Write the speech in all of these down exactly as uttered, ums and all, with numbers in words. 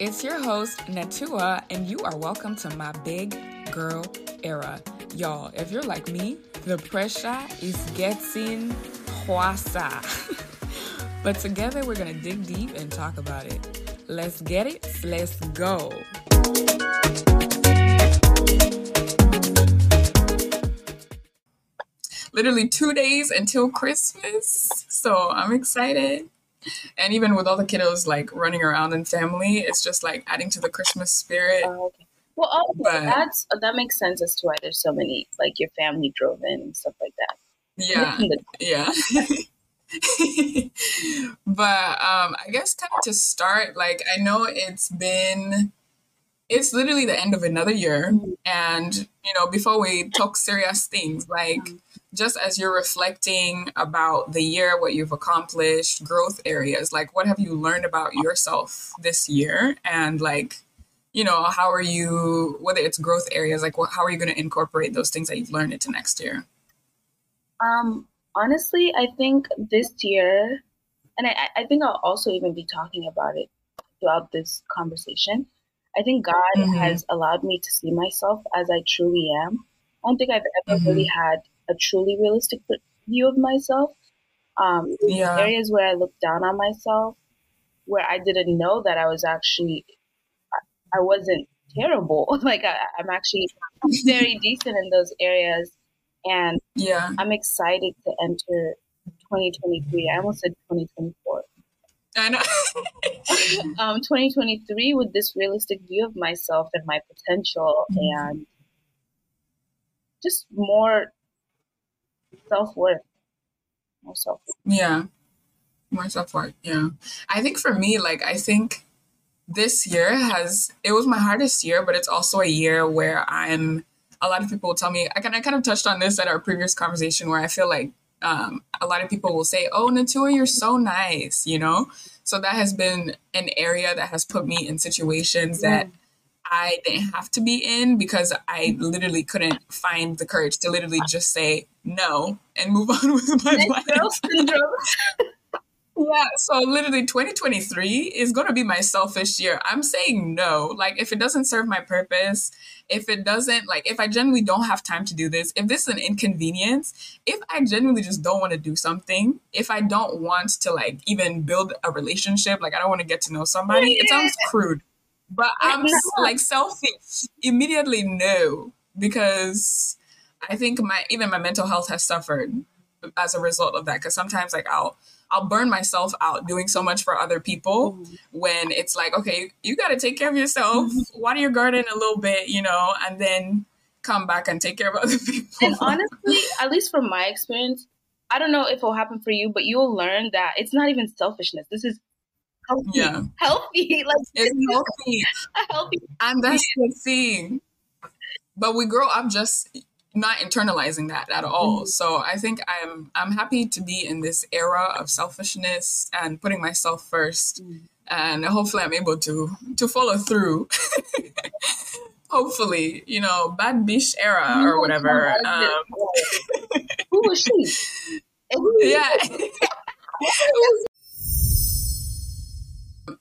It's your host, Natua, and you are welcome to my Big Girl Era. Y'all, if you're like me, the pressure is getting higher. But together, we're going to dig deep and talk about it. Let's get it. Let's go. Literally two days until Christmas. So I'm excited. And even with all the kiddos, like, running around in family, it's just, like, adding to the Christmas spirit. Oh, okay. Well, oh, but, that's, that makes sense as to why there's so many, like, your family drove in and stuff like that. Yeah, yeah. But um, I guess kind of to start, like, I know it's been, it's literally the end of another year. Mm-hmm. And, you know, before we talk serious things, like, mm-hmm. just as you're reflecting about the year, what you've accomplished, growth areas, like, what have you learned about yourself this year? And, like, you know, how are you, whether it's growth areas, like, what, how are you going to incorporate those things that you've learned into next year? Um, honestly, I think this year, and I, I think I'll also even be talking about it throughout this conversation, I think God mm-hmm. has allowed me to see myself as I truly am. I don't think I've ever mm-hmm. really had a truly realistic view of myself. Um, yeah. Areas where I looked down on myself, where I didn't know that I was actually, I, I wasn't terrible. Like I, I'm actually very decent in those areas. And yeah. I'm excited to enter twenty twenty-three. I almost said twenty twenty-four. I know. um, twenty twenty-three with this realistic view of myself and my potential mm-hmm. and just more self-worth. More self-worth. Yeah. More self-worth. Yeah. I think for me, like, I think this year has, it was my hardest year, but it's also a year where I'm, a lot of people will tell me, I kind, I kind of touched on this at our previous conversation where I feel like um, a lot of people will say, oh, Natua, you're so nice, you know? So that has been an area that has put me in situations that I didn't have to be in because I literally couldn't find the courage to literally just say no and move on with my life. Girl syndrome. Yeah, so literally twenty twenty-three is going to be my selfish year. I'm saying no. Like, if it doesn't serve my purpose, if it doesn't, like, if I genuinely don't have time to do this, if this is an inconvenience, if I genuinely just don't want to do something, if I don't want to, like, even build a relationship, like, I don't want to get to know somebody. It sounds crude, but I'm, like, selfish. Immediately no, because I think my even my mental health has suffered as a result of that, because sometimes, like, I'll, I'll burn myself out doing so much for other people mm-hmm. when it's like, okay, you got to take care of yourself, mm-hmm. water your garden a little bit, you know, and then come back and take care of other people. And honestly, at least from my experience, I don't know if it'll happen for you, but you'll learn that it's not even selfishness. This is healthy. Yeah. Healthy. Like, it's healthy. healthy. And that's the thing. But we grow up just not internalizing that at all. So I think I'm I'm happy to be in this era of selfishness and putting myself first. And hopefully I'm able to to follow through. Hopefully, you know, bad bitch era or whatever. Um, Who was she? Yeah.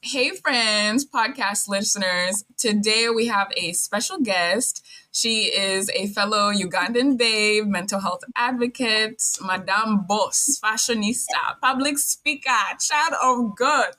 Hey friends, podcast listeners. Today we have a special guest. She is a fellow Ugandan babe, mental health advocate, Madame Boss, fashionista, public speaker, child of God.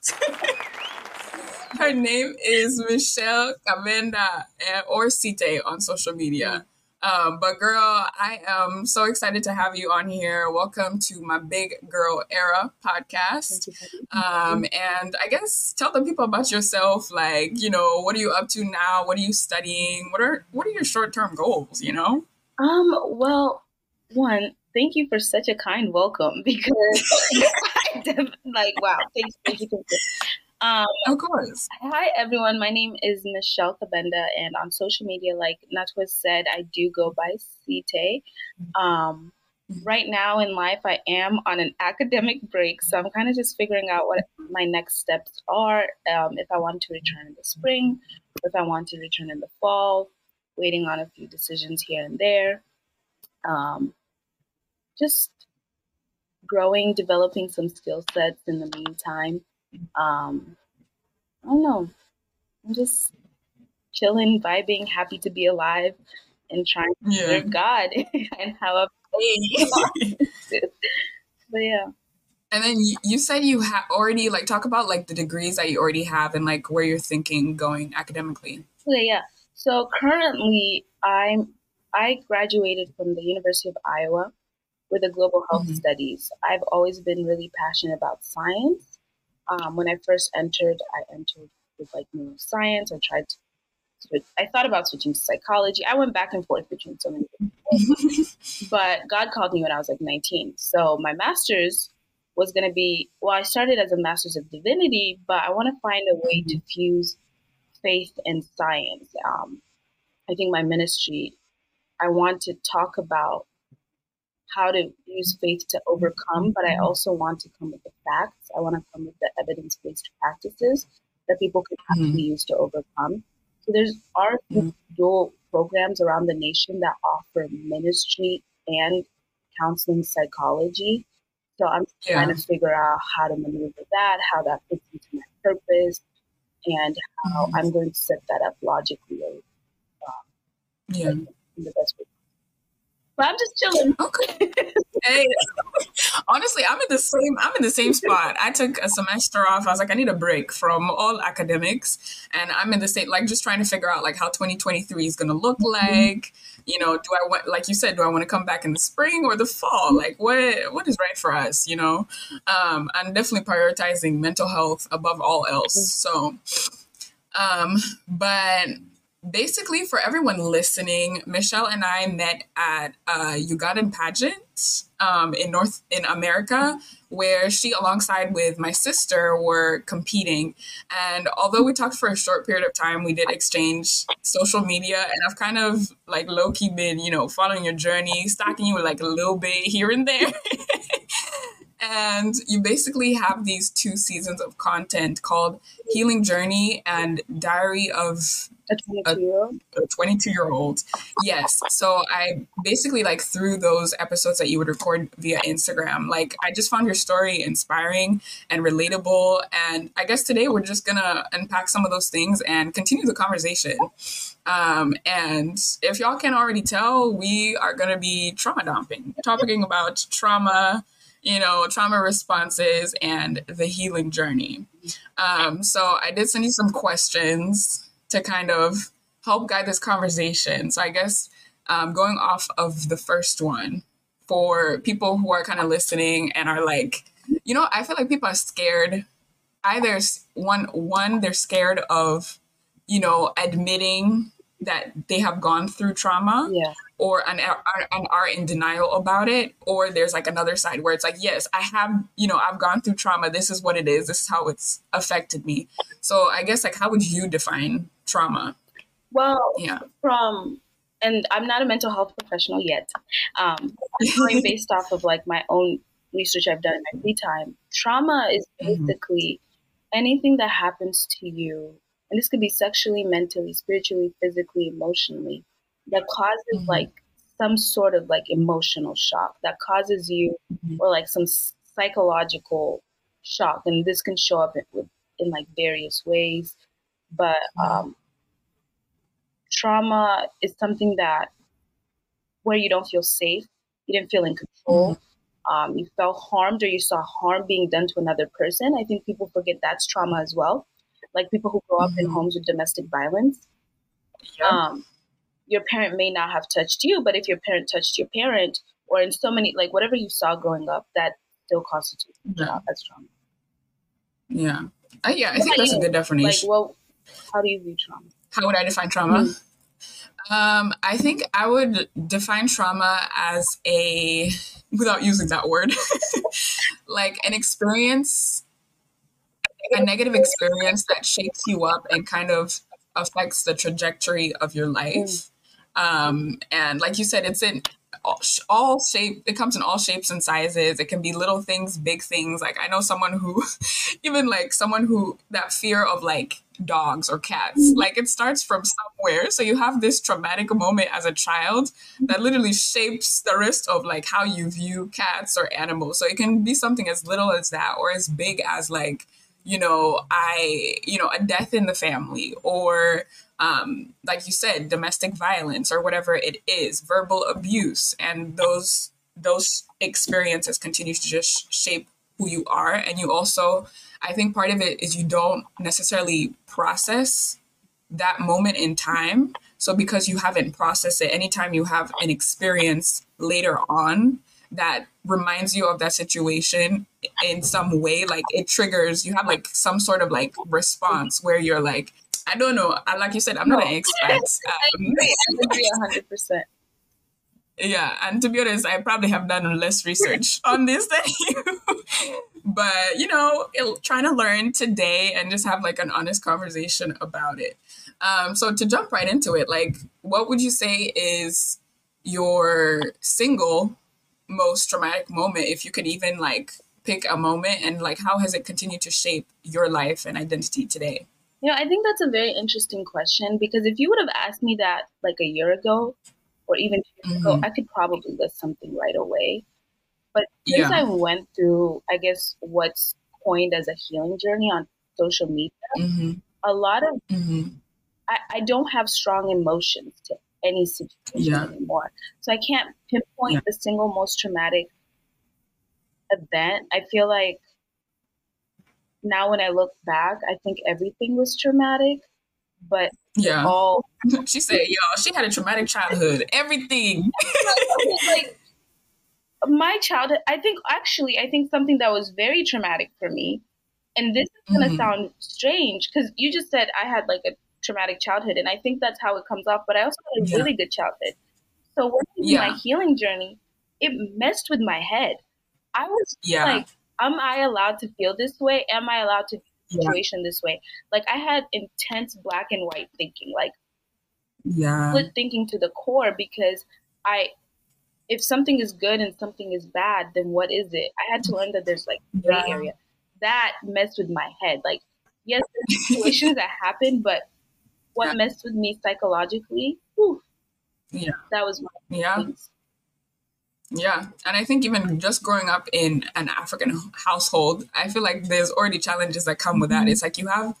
Her name is Michelle Kabenda, or Siitae on social media. Um, but girl, I am so excited to have you on here. Welcome to my Big Girl Era podcast. Um, and I guess tell the people about yourself. Like, you know, what are you up to now? What are you studying? What are, what are your short-term goals, you know? Um, well, one, thank you for such a kind welcome because like, wow. Thank you. Thank you. Thank you. Um, of course. Hi, everyone. My name is Michelle Kabenda, and on social media, like Natua said, I do go by Siitae. Um, right now in life, I am on an academic break, so I'm kind of just figuring out what my next steps are, um, if I want to return in the spring, if I want to return in the fall, waiting on a few decisions here and there. Um, just growing, developing some skill sets in the meantime. Um, I don't know. I'm just chilling, vibing, happy to be alive, and trying to yeah. serve God and how I play. But yeah. And then you, you said you ha- already, like, talk about, like, the degrees that you already have and, like, where you're thinking going academically. Okay, yeah. So currently I'm, I graduated from the University of Iowa with a global health mm-hmm. studies. I've always been really passionate about science. Um, when I first entered, I entered with, like, neuroscience. I tried to, switch, I thought about switching to psychology. I went back and forth between so many things. But God called me when I was, like, nineteen. So my master's was going to be, well, I started as a master's of divinity, but I want to find a way mm-hmm. to fuse faith and science. Um, I think my ministry, I want to talk about how to use faith to overcome, but I also want to come with the facts. I want to come with the evidence-based practices that people can mm-hmm. actually use to overcome. So there's our mm-hmm. dual programs around the nation that offer ministry and counseling psychology. So I'm trying yeah. to figure out how to maneuver that, how that fits into my purpose, and how mm-hmm. I'm going to set that up logically. Um, yeah. Like, in the best way. But I'm just chilling. Okay. Hey, honestly, I'm in the same. I'm in the same spot. I took a semester off. I was like, I need a break from all academics, and I'm in the same. Like, just trying to figure out like how twenty twenty-three is going to look mm-hmm. like. You know, do I want, like you said, do I want to come back in the spring or the fall? Like, what what is right for us? You know, um, I'm definitely prioritizing mental health above all else. So, um, but. Basically, for everyone listening, Michelle and I met at a Ugandan pageant um, in North in America, where she, alongside with my sister, were competing. And although we talked for a short period of time, we did exchange social media. And I've kind of like low key been, you know, following your journey, stalking you like a little bit here and there. And you basically have these two seasons of content called Healing Journey and Diary of a twenty-two year old. Yes. So I basically like through those episodes that you would record via Instagram, like I just found your story inspiring and relatable. And I guess today we're just going to unpack some of those things and continue the conversation. Um, and if y'all can already tell, we are going to be trauma dumping, talking about trauma, you know, trauma responses and the healing journey. Um, so I did send you some questions to kind of help guide this conversation. So I guess um, going off of the first one, for people who are kind of listening and are like, you know, I feel like people are scared. Either one, one they're scared of, you know, admitting that they have gone through trauma yeah. or and are in denial about it. Or there's like another side where it's like, yes, I have, you know, I've gone through trauma. This is what it is. This is how it's affected me. So I guess like, how would you define trauma? Well, yeah. from, and I'm not a mental health professional yet. Um, going based off of like my own research I've done in my free time, trauma is basically mm-hmm. anything that happens to you. And this could be sexually, mentally, spiritually, physically, emotionally, that causes mm-hmm. like some sort of like emotional shock that causes you mm-hmm. or like some psychological shock. And this can show up in, with, in like various ways. But um, trauma is something that where you don't feel safe, you didn't feel in control, mm-hmm. um, you felt harmed or you saw harm being done to another person. I think people forget that's trauma as well. Like people who grow up in homes with domestic violence. Yeah. Um, your parent may not have touched you, but if your parent touched your parent or in so many, like whatever you saw growing up, that still constitutes yeah. as trauma. Yeah. Uh, yeah, I think that's you, a good definition. Like, well, how do you view trauma? How would I define trauma? Mm-hmm. Um, I think I would define trauma as a, without using that word, like an experience a negative experience that shakes you up and kind of affects the trajectory of your life. Um, and like you said, it's in all, all shape. It comes in all shapes and sizes. It can be little things, big things. Like I know someone who, even like someone who, that fear of like dogs or cats, like it starts from somewhere. So you have this traumatic moment as a child that literally shapes the rest of like how you view cats or animals. So it can be something as little as that or as big as like, you know, I, you know, a death in the family, or um, like you said, domestic violence or whatever it is, verbal abuse. And those those experiences continue to just shape who you are. And you also, I think part of it is you don't necessarily process that moment in time. So because you haven't processed it, anytime you have an experience later on that reminds you of that situation in some way, like it triggers, you have like some sort of like response where you're like, I don't know. I, like you said, I'm no. not an expert. Um, I agree one hundred percent. Yeah. And to be honest, I probably have done less research on this than you. But, you know, it, trying to learn today and just have like an honest conversation about it. Um, so to jump right into it, like, what would you say is your single most traumatic moment, if you could even like pick a moment, and like how has it continued to shape your life and identity today? You know, I think that's a very interesting question, because if you would have asked me that like a year ago or even two years mm-hmm. ago, I could probably list something right away. But since yeah. I went through, I guess, what's coined as a healing journey on social media, mm-hmm. a lot of, mm-hmm. I, I don't have strong emotions to any situation yeah. anymore. So I can't pinpoint yeah. the single most traumatic event. I feel like now when I look back, I think everything was traumatic, but yeah. all... She said, y'all, she had a traumatic childhood. Everything. Like, my childhood, I think actually, I think something that was very traumatic for me, and this is going to mm-hmm. sound strange because you just said I had like a traumatic childhood, and I think that's how it comes off, but I also had a yeah. really good childhood. So when I did yeah. my healing journey, it messed with my head. I was yeah. like, am I allowed to feel this way? Am I allowed to feel the situation yeah. this way? Like I had intense black and white thinking, like yeah. split thinking to the core, because I, if something is good and something is bad, then what is it? I had to learn that there's like gray yeah. area. That messed with my head. Like, yes, there's situations that happen, but what yeah. messed with me psychologically, whew, yeah, that was my yeah. things. Yeah. And I think even just growing up in an African household, I feel like there's already challenges that come with that. It's like you have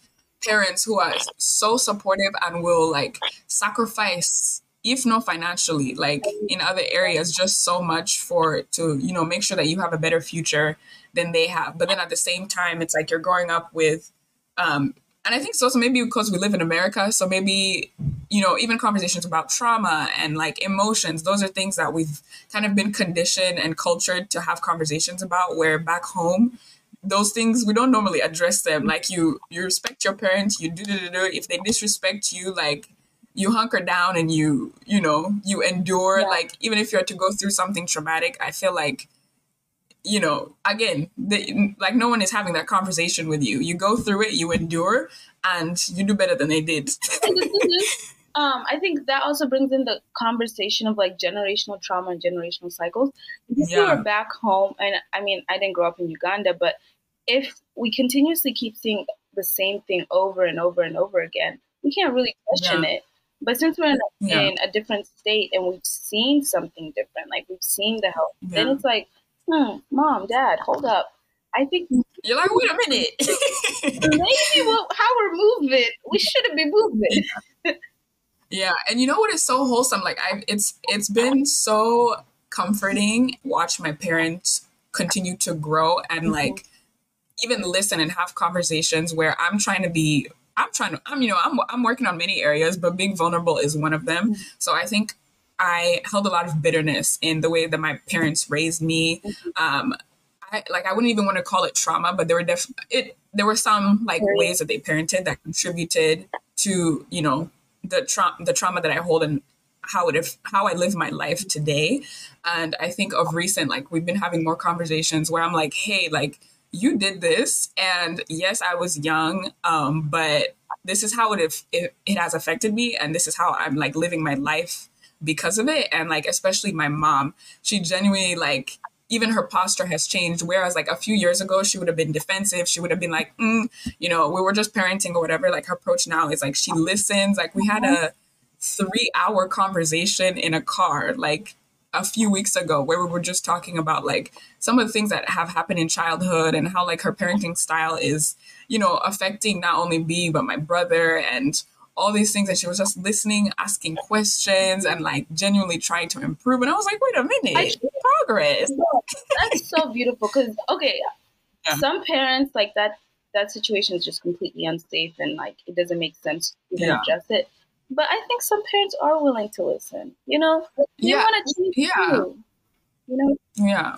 parents who are so supportive and will like sacrifice, if not financially, like in other areas, just so much for, to, you know, make sure that you have a better future than they have. But then at the same time, it's like you're growing up with, um, and I think so, so maybe because we live in America, so maybe, you know, even conversations about trauma and like emotions, those are things that we've kind of been conditioned and cultured to have conversations about, where back home, those things, we don't normally address them. Like you, you respect your parents, you do, do, do, do. If they disrespect you, like you hunker down and you, you know, you endure, yeah. like, even if you're to go through something traumatic, I feel like, you know, again, they, like no one is having that conversation with you. You go through it, you endure, and you do better than they did. um, I think that also brings in the conversation of like generational trauma and generational cycles. If yeah. you are back home, and I mean, I didn't grow up in Uganda, but if we continuously keep seeing the same thing over and over and over again, we can't really question yeah. it. But since we're in, yeah. in a different state and we've seen something different, like we've seen the health, yeah. then it's like, Hmm, mom, dad, hold up. I think you're like, wait a minute. Maybe we'll, how we're moving, we shouldn't be moving. Yeah. yeah, and you know what is so wholesome? Like I, it's it's been so comforting. Watch my parents continue to grow and mm-hmm. like even listen and have conversations where I'm trying to be, I'm trying to, I'm you know, I'm I'm working on many areas, but being vulnerable is one of them. Mm-hmm. So I think I held a lot of bitterness in the way that my parents raised me. Um, I, like, I wouldn't even want to call it trauma, but there were def- it, there were some like ways that they parented that contributed to, you know, the tra- the trauma that I hold and how it if- how I live my life today. And I think of recent, like we've been having more conversations where I'm like, hey, like you did this, and yes, I was young, um, but this is how it, it it has affected me, and this is how I'm like living my life because of it. And like, especially my mom, she genuinely, like, even her posture has changed. Whereas like a few years ago, she would have been defensive. She would have been like, mm, you know, we were just parenting or whatever. Like her approach now is like, she listens. Like we had a three hour conversation in a car, like a few weeks ago where we were just talking about like some of the things that have happened in childhood and how like her parenting style is, you know, affecting not only me, but my brother and all these things. And she was just listening, asking questions and like genuinely trying to improve. And I was like, wait a minute, progress. That's so beautiful. Cause okay, yeah. Some parents like that, that situation is just completely unsafe and like, it doesn't make sense to yeah. adjust it. But I think some parents are willing to listen, you know, you yeah. want to teach yeah. too, you know? Yeah.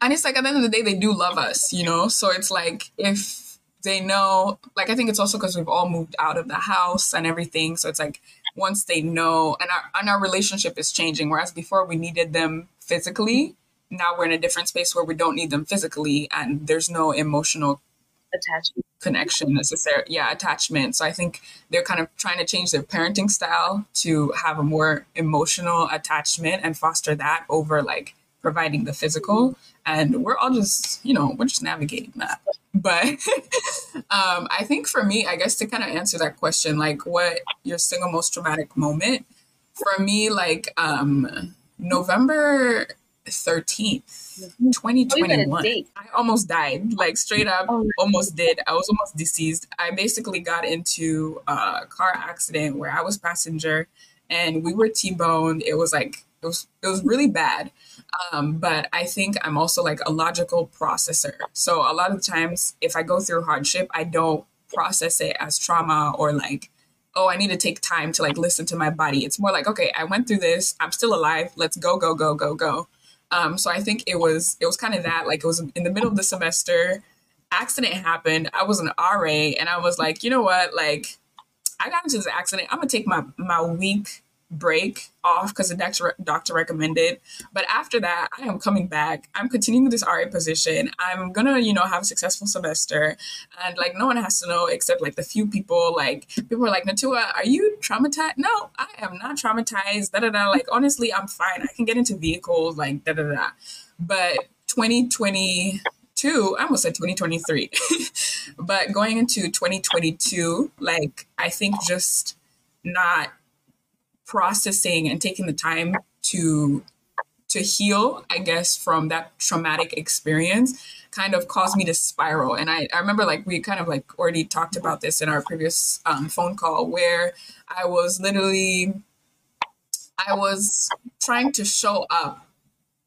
And it's like, at the end of the day, they do love us, you know? So it's like, if they know, like, I think it's also because we've all moved out of the house and everything. So it's like, once they know, and our, and our relationship is changing, whereas before we needed them physically, now we're in a different space where we don't need them physically and there's no emotional attachment connection necessary yeah attachment. So I think they're kind of trying to change their parenting style to have a more emotional attachment and foster that over like providing the physical. And we're all just, you know, we're just navigating that. But um I think for me, I guess to kind of answer that question, like what your single most traumatic moment for me, like um November thirteenth, twenty twenty-one. I almost died, like straight up almost did. I was almost deceased. I basically got into a car accident where I was passenger and we were T-boned. It was like, it was, it was really bad. Um, but I think I'm also like a logical processor. So a lot of times if I go through hardship, I don't process it as trauma or like, oh, I need to take time to like listen to my body. It's more like, okay, I went through this. I'm still alive. Let's go, go, go, go, go. Um, so I think it was it was kind of that, like it was in the middle of the semester, accident happened. I was an R A and I was like, you know what? Like I got into this accident. I'm gonna take my, my week break off because the doctor, doctor recommended. But after that, I am coming back. I'm continuing this R A position. I'm gonna, you know, have a successful semester. And like no one has to know except like the few people, like people are like, Natua, are you traumatized? No, I am not traumatized. Da da da. Like honestly, I'm fine. I can get into vehicles, like da da da. But twenty twenty-two, I almost said twenty twenty-three. But going into twenty twenty-two, like I think just not processing and taking the time to to heal, I guess, from that traumatic experience kind of caused me to spiral. And I, I remember like we kind of like already talked about this in our previous um, phone call where I was literally, I was trying to show up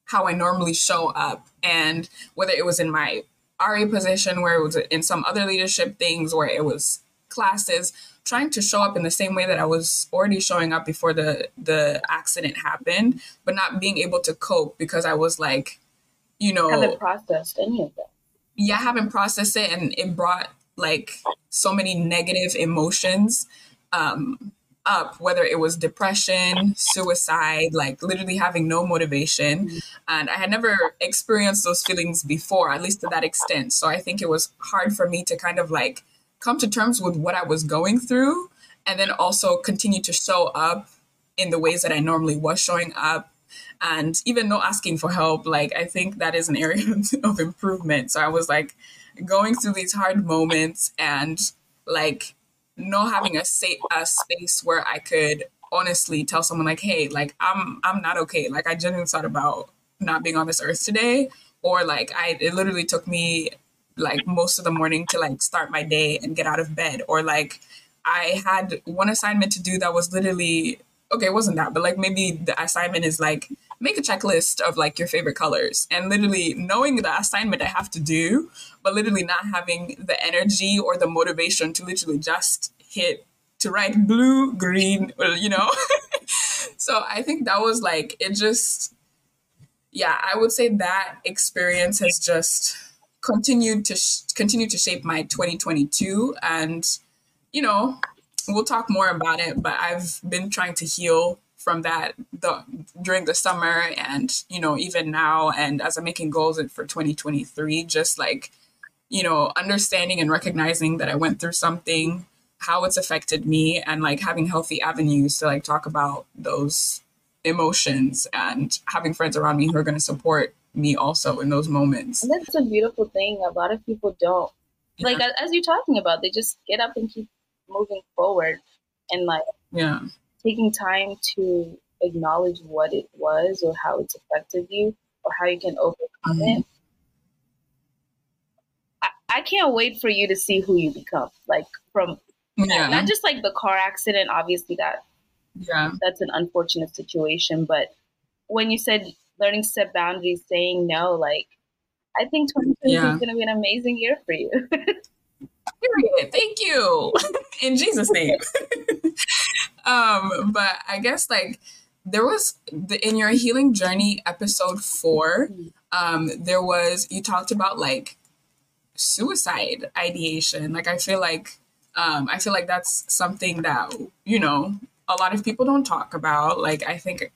how I normally show up. And whether it was in my R A position, where it was in some other leadership things, where it was classes, trying to show up in the same way that I was already showing up before the, the accident happened, but not being able to cope because I was like, you know, haven't processed any of that. Yeah, I haven't processed it. And it brought like so many negative emotions um, up, whether it was depression, suicide, like literally having no motivation. Mm-hmm. And I had never experienced those feelings before, at least to that extent. So I think it was hard for me to kind of like come to terms with what I was going through and then also continue to show up in the ways that I normally was showing up. And even though asking for help, like I think that is an area of improvement. So I was like going through these hard moments and like not having a safe a space where I could honestly tell someone like, hey, like I'm I'm not okay. Like I genuinely thought about not being on this earth today, or like I it literally took me like most of the morning to like start my day and get out of bed. Or like I had one assignment to do that was literally, okay, it wasn't that, but like maybe the assignment is like, make a checklist of like your favorite colors. And literally knowing the assignment I have to do, but literally not having the energy or the motivation to literally just hit, to write blue, green, or, you know? So I think that was like, it just, yeah, I would say that experience has just continued to sh- continue to shape my twenty twenty-two. And, you know, we'll talk more about it, but I've been trying to heal from that the, during the summer and, you know, even now. And as I'm making goals for twenty twenty-three, just like, you know, understanding and recognizing that I went through something, how it's affected me, and like having healthy avenues to like talk about those emotions and having friends around me who are going to support me also in those moments. And that's a beautiful thing. A lot of people don't, yeah. like as you're talking about, they just get up and keep moving forward and like yeah. taking time to acknowledge what it was or how it's affected you or how you can overcome mm-hmm. it, I, I can't wait for you to see who you become. Like from yeah. not just like the car accident, obviously that yeah. that's an unfortunate situation. But when you said learning to set boundaries, saying no, like I think twenty twenty yeah. is going to be an amazing year for you. Period. Thank you. In Jesus' name. Um, but I guess like there was the, in your Healing Journey episode four, um, there was, you talked about like suicide ideation. Like, I feel like, um, I feel like that's something that, you know, a lot of people don't talk about. Like, I think,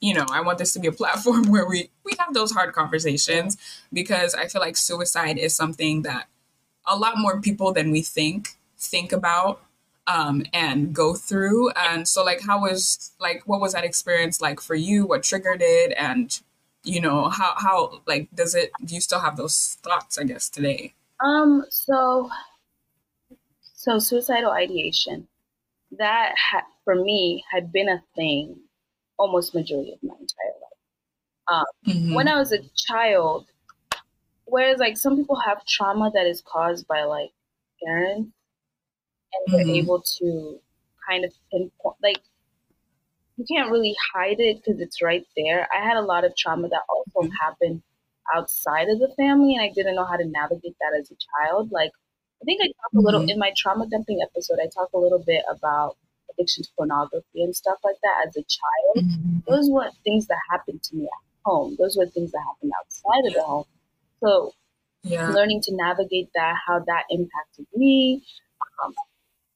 you know, I want this to be a platform where we, we have those hard conversations, because I feel like suicide is something that a lot more people than we think, think about, um, and go through. And so like, how was, like, what was that experience like for you? What triggered it? And, you know, how, how, like, does it, do you still have those thoughts, I guess, today? Um, so, so suicidal ideation, that ha- for me had been a thing almost majority of my entire life. Um, mm-hmm. When I was a child, whereas like some people have trauma that is caused by like parents, and they're mm-hmm. able to kind of pinpoint, like you can't really hide it because it's right there. I had a lot of trauma that also mm-hmm. happened outside of the family, and I didn't know how to navigate that as a child. Like I think I talked mm-hmm. a little in my trauma dumping episode. I talked a little bit about addiction to pornography and stuff like that as a child. Mm-hmm. Those were things that happened to me at home. Those were things that happened outside of the home. So yeah. learning to navigate that, how that impacted me, um,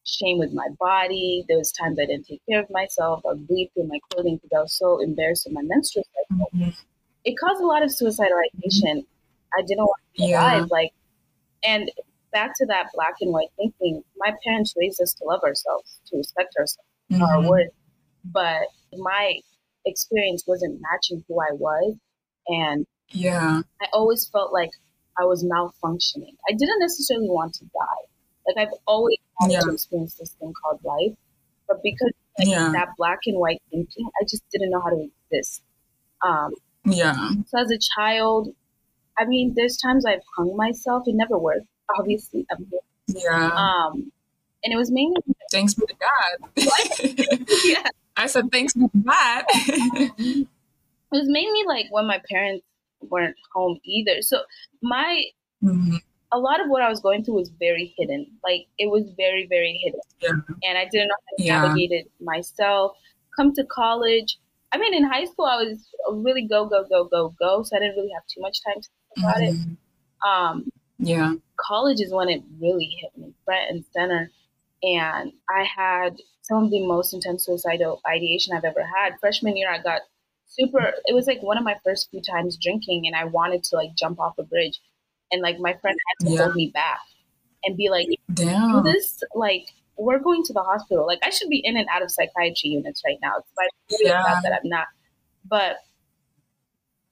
shame with my body. There was times I didn't take care of myself. I bleed through my clothing because I was so embarrassed with my menstrual cycle. Mm-hmm. It caused a lot of suicidal ideation. Mm-hmm. I didn't want to be yeah. alive. Like, and back to that black and white thinking, my parents raised us to love ourselves, to respect ourselves, mm-hmm. our worth. But my experience wasn't matching who I was. And yeah, I always felt like I was malfunctioning. I didn't necessarily want to die. Like I've always had yeah. to experience this thing called life, but because like, yeah. that black and white thinking, I just didn't know how to exist. Um, yeah. So as a child, I mean, there's times I've hung myself. It never worked, obviously. I'm here. Yeah. Um, and it was mainly thanks be to God. What? yeah. I said thanks be to God. It was mainly like when my parents weren't home either. So my mm-hmm. a lot of what I was going through was very hidden. Like it was very, very hidden. Yeah. And I didn't know how to yeah. navigate it myself. Come to college. I mean, in high school I was really go, go, go, go, go. So I didn't really have too much time to think about mm-hmm. it. Um yeah. College is when it really hit me, front and center. And I had some of the most intense suicidal ideation I've ever had. Freshman year I got super, it was like one of my first few times drinking, and I wanted to like jump off a bridge, and like my friend had to yeah. hold me back and be like, damn, do this, like we're going to the hospital. Like I should be in and out of psychiatry units right now. It's like yeah. about that I'm not, but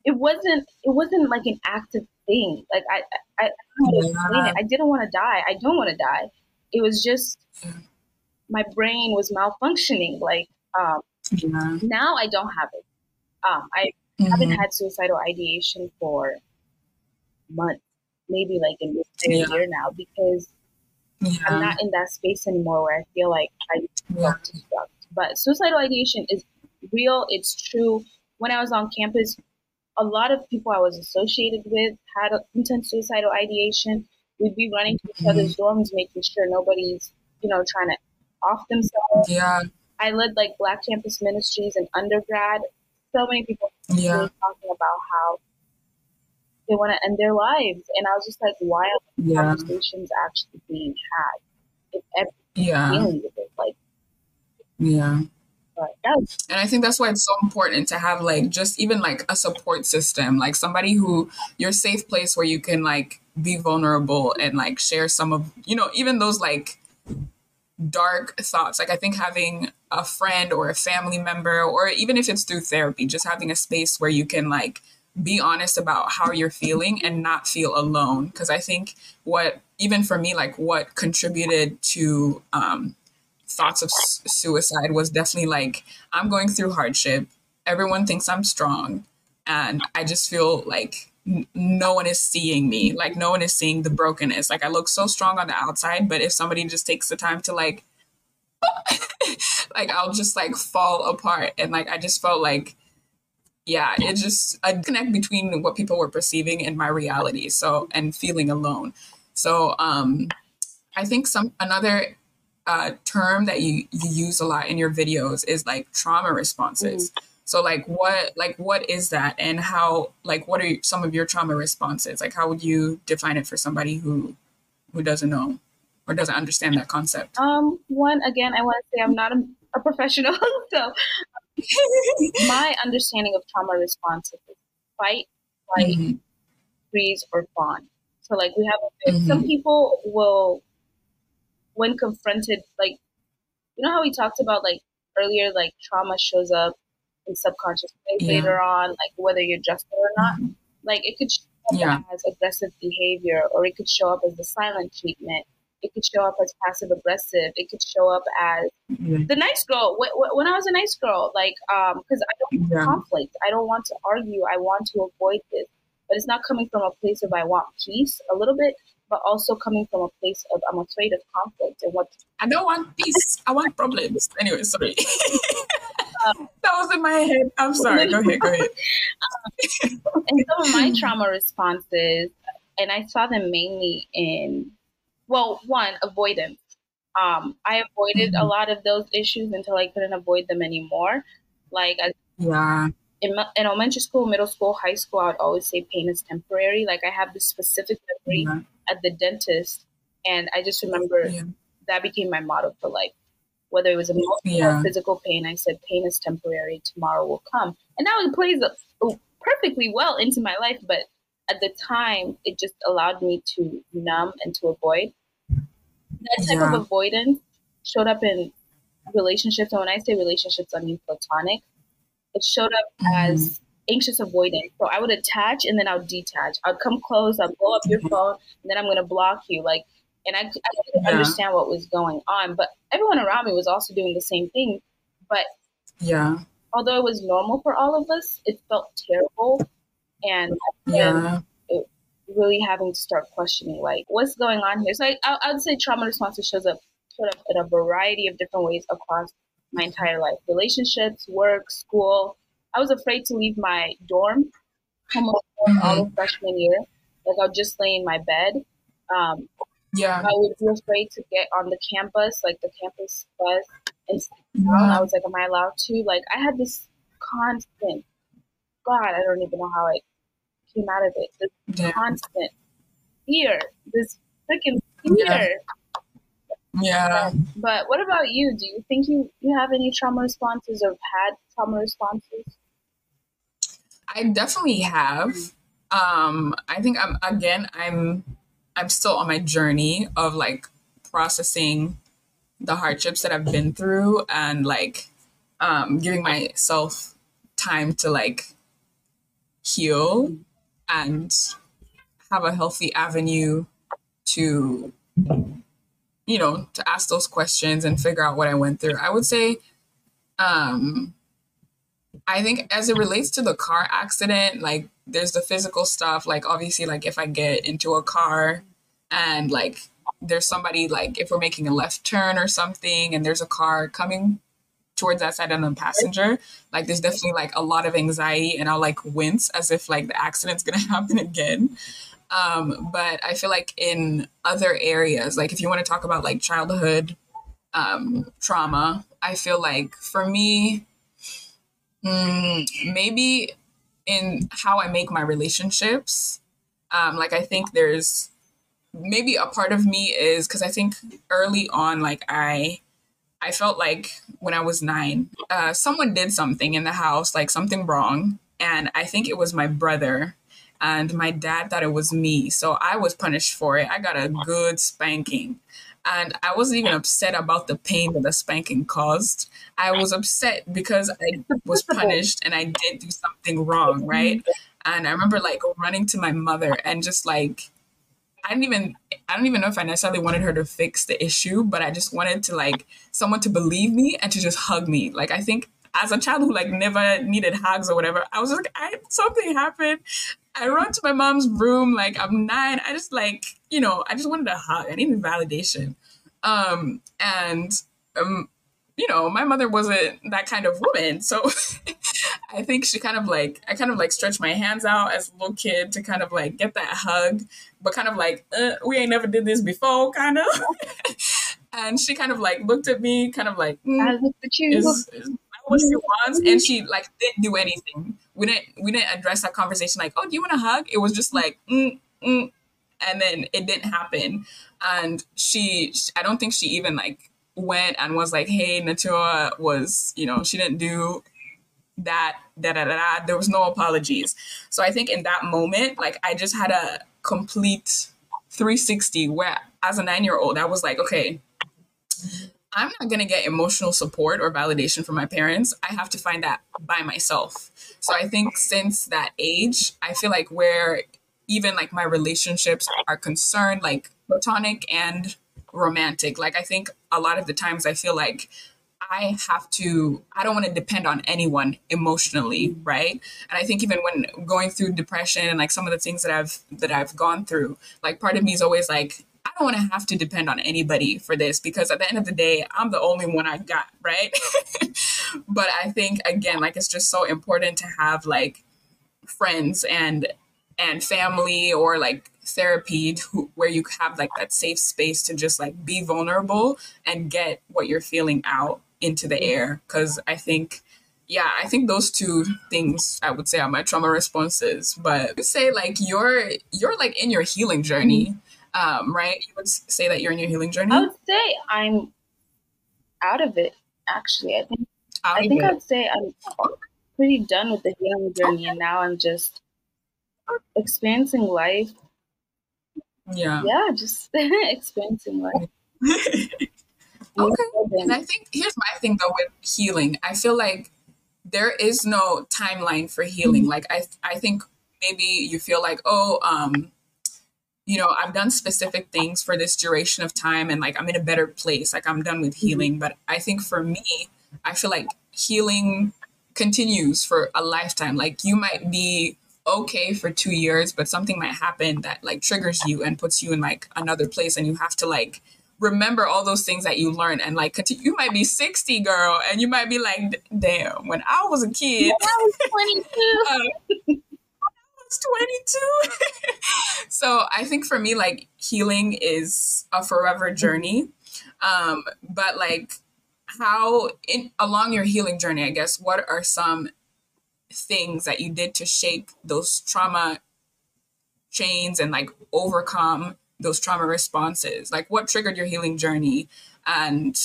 it wasn't, it wasn't like an active thing. Like I, I, I don't know how to explain it. I didn't want to die. I don't want to die. It was just, my brain was malfunctioning. Like um, yeah. now I don't have it. Um, I mm-hmm. haven't had suicidal ideation for months, maybe like in this yeah. year now, because yeah. I'm not in that space anymore where I feel like I yeah. have to destruct. But suicidal ideation is real. It's true. When I was on campus, a lot of people I was associated with had intense suicidal ideation. We'd be running to each mm-hmm. other's dorms, making sure nobody's, you know, trying to off themselves. Yeah. I led like Black Campus Ministries in undergrad. So many people yeah. were talking about how they want to end their lives. And I was just like, why are these yeah. conversations actually being had? If everybody's yeah. dealing with it. Like, yeah. But that was- and I think that's why it's so important to have like just even like a support system, like somebody who, your safe place where you can like be vulnerable and like share some of, you know, even those like dark thoughts. Like I think having a friend or a family member, or even if it's through therapy, just having a space where you can like be honest about how you're feeling and not feel alone. Because I think what, even for me, like what contributed to um, thoughts of su- suicide was definitely like, I'm going through hardship. everyone thinks I'm strong, and I just feel like n- no one is seeing me. Like, no one is seeing the brokenness. Like, I look so strong on the outside, but if somebody just takes the time to like, like, I'll just like fall apart. And like, I just felt like, yeah, it just a disconnect between what people were perceiving and my reality. So, and feeling alone. So, um, I think some, another uh, term that you, you use a lot in your videos is like trauma responses. Mm. So like, what, like, what is that, and how, like, what are some of your trauma responses? Like, how would you define it for somebody who, who doesn't know or doesn't understand that concept? Um, one, again, I want to say I'm not a, a professional. So my understanding of trauma responses is fight, flight, mm-hmm. freeze, or fawn. So like, we have, mm-hmm. some people will, when confronted, like, you know how we talked about like earlier, like trauma shows up in subconscious ways, yeah. later on, like whether you're justified or not, mm-hmm. like it could show up yeah. as aggressive behavior, or it could show up as the silent treatment. It could show up as passive aggressive. It could show up as mm-hmm. the nice girl. When, when I was a nice girl, like, um, because I don't want yeah. conflict. I don't want to argue. I want to avoid this, but it's not coming from a place of I want peace a little bit, but also coming from a place of I'm afraid of conflict and what I don't want peace. I want problems. Anyway, sorry. Um, that was in my head. I'm sorry. Go ahead. Go ahead. Um, and some of my trauma responses, and I saw them mainly in, well, one, avoidance. Um, I avoided mm-hmm. a lot of those issues until I couldn't avoid them anymore. Like, I, yeah. in, in elementary school, middle school, high school, I would always say pain is temporary. Like, I have this specific memory yeah. at the dentist, and I just remember yeah. that became my motto for life. Whether it was emotional yeah. or physical pain, I said, pain is temporary, tomorrow will come. And now it plays perfectly well into my life, but at the time, it just allowed me to numb and to avoid. That type yeah. of avoidance showed up in relationships. And when I say relationships, I mean platonic. It showed up mm-hmm. as anxious avoidance. So I would attach and then I would detach. I'd come close, I'd blow up your mm-hmm. phone, and then I'm going to block you. Like, And I, I didn't yeah. understand what was going on, but everyone around me was also doing the same thing. But yeah, although it was normal for all of us, it felt terrible. And yeah. it, really having to start questioning, like, what's going on here? So I, I, I would say trauma response shows up sort of in a variety of different ways across my entire life. Relationships, work, school. I was afraid to leave my dorm, almost mm-hmm. all of freshman year. Like, I would just lay in my bed. Um, Yeah, I would be afraid to get on the campus, like the campus bus, and yeah. I was like, "Am I allowed to?" Like, I had this constant, God, I don't even know how I came out of it. This yeah. constant fear, this freaking fear. Yeah. yeah. But what about you? Do you think you, you have any trauma responses or had trauma responses? I definitely have. Um, I think I'm again. I'm. I'm still on my journey of like processing the hardships that I've been through, and like um, giving myself time to like heal and have a healthy avenue to, you know, to ask those questions and figure out what I went through. I would say, um, I think as it relates to the car accident, like, there's the physical stuff, like obviously, like if I get into a car and like there's somebody, like if we're making a left turn or something and there's a car coming towards that side and a passenger, like there's definitely like a lot of anxiety, and I'll like wince as if like the accident's gonna happen again. Um, but I feel like in other areas, like if you want to talk about like childhood um, trauma, I feel like for me, mm, maybe in how I make my relationships. Um, like, I think there's maybe a part of me is, because I think early on, like I, I felt like when I was nine, uh, someone did something in the house, like something wrong. And I think it was my brother, and my dad thought it was me. So I was punished for it. I got a good spanking, and I wasn't even upset about the pain that the spanking caused. I was upset because I was punished and I did do something wrong, right? And I remember like running to my mother and just like, I didn't even, I don't even know if I necessarily wanted her to fix the issue, but I just wanted to like someone to believe me and to just hug me. Like, I think as a child who like never needed hugs or whatever, I was just like, I, something happened. I run to my mom's room, like I'm nine. I just like, you know, I just wanted a hug. I needed validation. Um, and, um, you know, my mother wasn't that kind of woman. So I think she kind of like, I kind of like stretched my hands out as a little kid to kind of like get that hug, but kind of like, uh, we ain't never did this before, kind of. And she kind of like looked at me, kind of like, mm, I looked at you. Is, is what she wants. And she like didn't do anything. We didn't, we didn't address that conversation like, oh, do you want a hug? It was just like, mm, mm. And then it didn't happen. And she, I don't think she even like went and was like, hey, Natua was, you know, she didn't do that, da, da, da, da. There was no apologies. So I think in that moment, like I just had a complete three sixty where as a nine-year-old, I was like, okay, I'm not going to get emotional support or validation from my parents. I have to find that by myself. So I think since that age, I feel like where even like my relationships are concerned, like platonic and romantic. Like I think a lot of the times I feel like I have to, I don't want to depend on anyone emotionally, right? And I think even when going through depression and like some of the things that I've that I've gone through, like part of me is always like, I don't want to have to depend on anybody for this, because at the end of the day, I'm the only one I got, right? But I think again, like it's just so important to have like friends and and family or like therapy to, where you have like that safe space to just like be vulnerable and get what you're feeling out into the air. Because I think, yeah, I think those two things I would say are my trauma responses. But I would say like you're you're like in your healing journey, um, right? You would say that you're in your healing journey. I would say I'm out of it. Actually, I think out I think I'd say I'm pretty done with the healing journey, and now I'm just experiencing life. Yeah. Yeah, just experiencing life. Okay. And I think here's my thing though with healing. I feel like there is no timeline for healing. Like I I think maybe you feel like, oh, um, you know, I've done specific things for this duration of time and like I'm in a better place. Like I'm done with healing. But I think for me, I feel like healing continues for a lifetime. Like you might be okay for two years, but something might happen that like triggers you and puts you in like another place, and you have to like remember all those things that you learned and like continue. You might be sixty, girl, and you might be like, damn, when I was a kid, when I was twenty-two, uh, I was twenty-two. So I think for me, like healing is a forever journey, um but like how in along your healing journey, I guess, what are some things that you did to shape those trauma chains and like overcome those trauma responses? Like what triggered your healing journey? And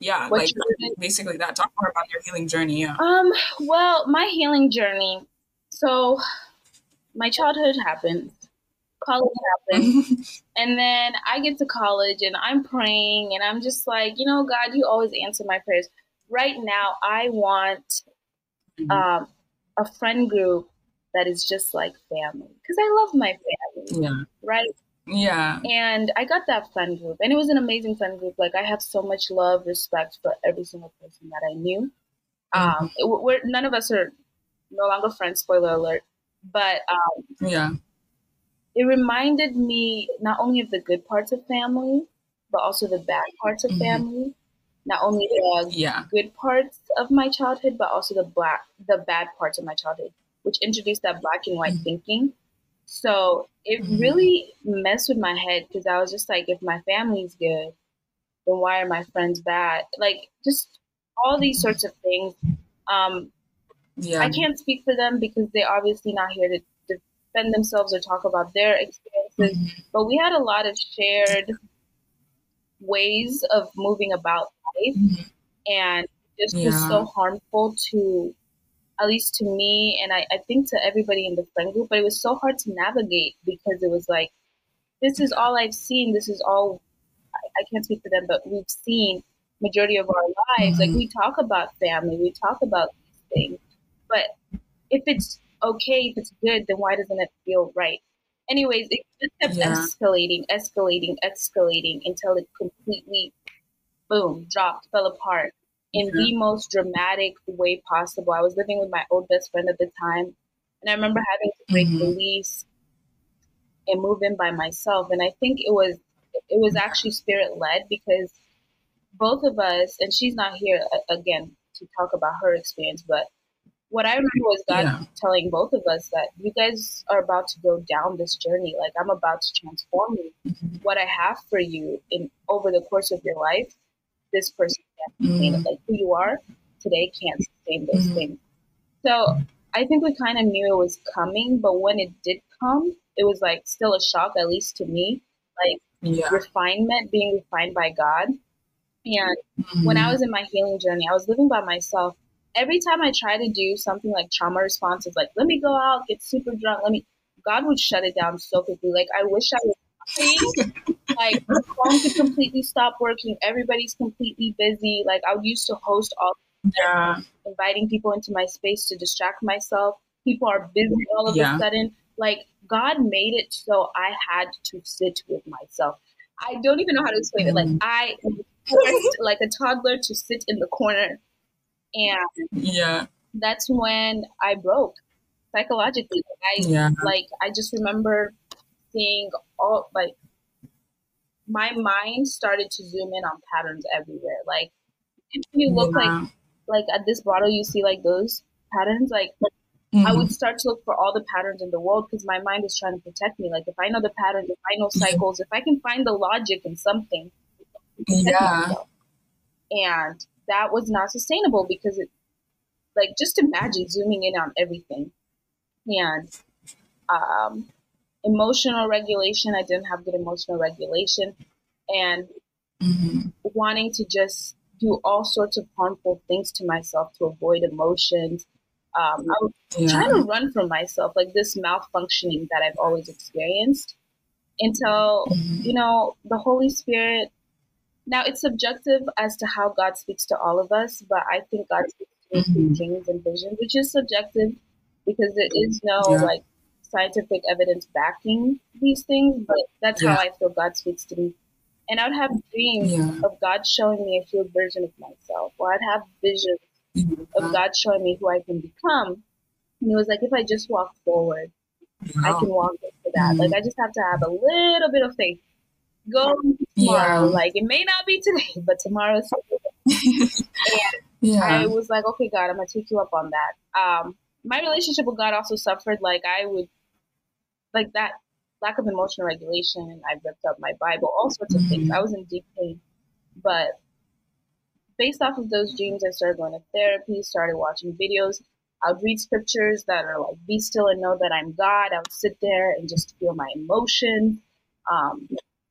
yeah, what like basically that. Talk more about your healing journey. Yeah. Um, well, my healing journey. So my childhood happened, college happened, and then I get to college and I'm praying and I'm just like, you know, God, you always answer my prayers. Right now I want Um, a friend group that is just like family, because I love my family, yeah. Right? Yeah. And I got that friend group, and it was an amazing friend group. Like I have so much love, respect for every single person that I knew. Mm-hmm. Um, it, we're none of us are no longer friends. Spoiler alert! But um, yeah, it reminded me not only of the good parts of family, but also the bad parts of mm-hmm. family. Not only the yeah. good parts of my childhood, but also the black, the bad parts of my childhood, which introduced that black and white mm-hmm. thinking. So it mm-hmm. really messed with my head, because I was just like, if my family's good, then why are my friends bad? Like just all these sorts of things. Um, yeah. I can't speak for them because they're obviously not here to defend themselves or talk about their experiences. Mm-hmm. But we had a lot of shared ways of moving about. Mm-hmm. And this yeah. was so harmful to, at least to me, and I, I think to everybody in the friend group, but it was so hard to navigate, because it was like, this is all I've seen, this is all, I, I can't speak for them, but we've seen majority of our lives, mm-hmm. like we talk about family, we talk about these things, but if it's okay, if it's good, then why doesn't it feel right? Anyways, it just kept yeah. escalating, escalating, escalating until it completely boom, dropped, fell apart. in mm-hmm. the most dramatic way possible. I was living with my old best friend at the time, and I remember having to break mm-hmm. the lease and move in by myself. And I think it was it was actually Spirit-led, because both of us, and she's not here again to talk about her experience, but what I remember was God yeah. telling both of us that you guys are about to go down this journey. Like, I'm about to transform you. Mm-hmm. What I have for you in over the course of your life, this person can't sustain mm-hmm. it. Like, who you are today can't sustain those mm-hmm. things. So I think we kind of knew it was coming, but when it did come, it was like still a shock, at least to me, like yeah. refinement, being refined by God. And mm-hmm. when I was in my healing journey, I was living by myself. Every time I try to do something like trauma responses, like, let me go out, get super drunk, let me, God would shut it down so quickly. Like, I wish I was dying. Like, the phone could completely stop working. Everybody's completely busy. Like, I used to host all yeah. inviting people into my space to distract myself. People are busy all of yeah. a sudden. Like, God made it so I had to sit with myself. I don't even know how to explain mm. it. Like, I forced, like a toddler, to sit in the corner. And yeah, that's when I broke psychologically. I yeah. like I just remember seeing all, like, my mind started to zoom in on patterns everywhere. Like, if you look yeah. like like at this bottle, you see like those patterns. Like, mm-hmm. I would start to look for all the patterns in the world, because my mind is trying to protect me. Like, if I know the patterns, if I know cycles, if I can find the logic in something, yeah, myself. And that was not sustainable, because it, like, just imagine zooming in on everything. And um, emotional regulation, I didn't have good emotional regulation, and mm-hmm. wanting to just do all sorts of harmful things to myself to avoid emotions. Um, I was yeah. trying to run from myself, like this malfunctioning that I've always experienced, until, mm-hmm. you know, the Holy Spirit. Now, it's subjective as to how God speaks to all of us, but I think God speaks to us mm-hmm. through dreams and visions, which is subjective, because there is no yeah. like scientific evidence backing these things, but that's yeah. how I feel God speaks to me. And I would have dreams yeah. of God showing me a healed version of myself, or I'd have visions yeah. of God showing me who I can become. And it was like, if I just walk forward, wow. I can walk into that. Mm-hmm. Like, I just have to have a little bit of faith. Go tomorrow. Yeah. Like, it may not be today, but tomorrow's today. And yeah. I was like, okay, God, I'm gonna take you up on that. Um, my relationship with God also suffered. Like, I would, like, that lack of emotional regulation. I ripped up my Bible, all sorts of mm-hmm. things. I was in deep pain. But based off of those dreams, I started going to therapy, started watching videos. I would read scriptures that are like, be still and know that I'm God. I would sit there and just feel my emotions. Um,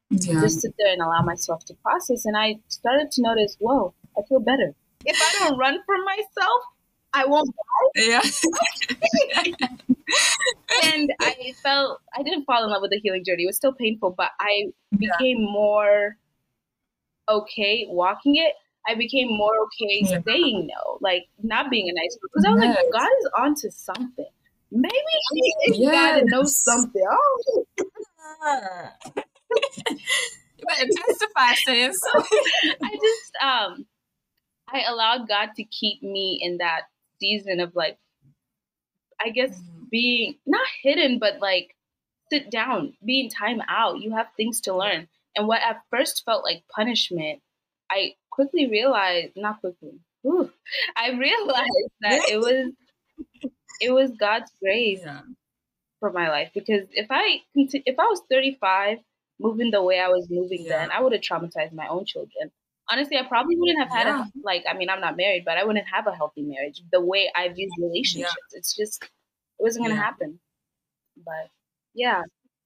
Yeah. Just sit there and allow myself to process. And I started to notice, whoa, I feel better. If I don't run from myself, I won't die. Yeah. And I felt, I didn't fall in love with the healing journey. It was still painful, but I became yeah. more okay walking it. I became more okay yeah. saying no, like not being a nice person. Because I was yes. like, God is onto something. Maybe he is yes. God and knows something. Oh, yeah. You better testify, sis. I just, um, I allowed God to keep me in that season of, like, I guess mm-hmm. being not hidden, but like sit down, be in time out. You have things to learn. And what at first felt like punishment, I quickly realized, not quickly, whew, I realized that it was, it was God's grace yeah. for my life. Because if I, if I was thirty-five, moving the way I was moving yeah. then, I would have traumatized my own children. Honestly, I probably wouldn't have had, yeah. a, like, I mean, I'm not married, but I wouldn't have a healthy marriage the way I viewed relationships. Yeah. It's just, it wasn't yeah. going to happen. But yeah.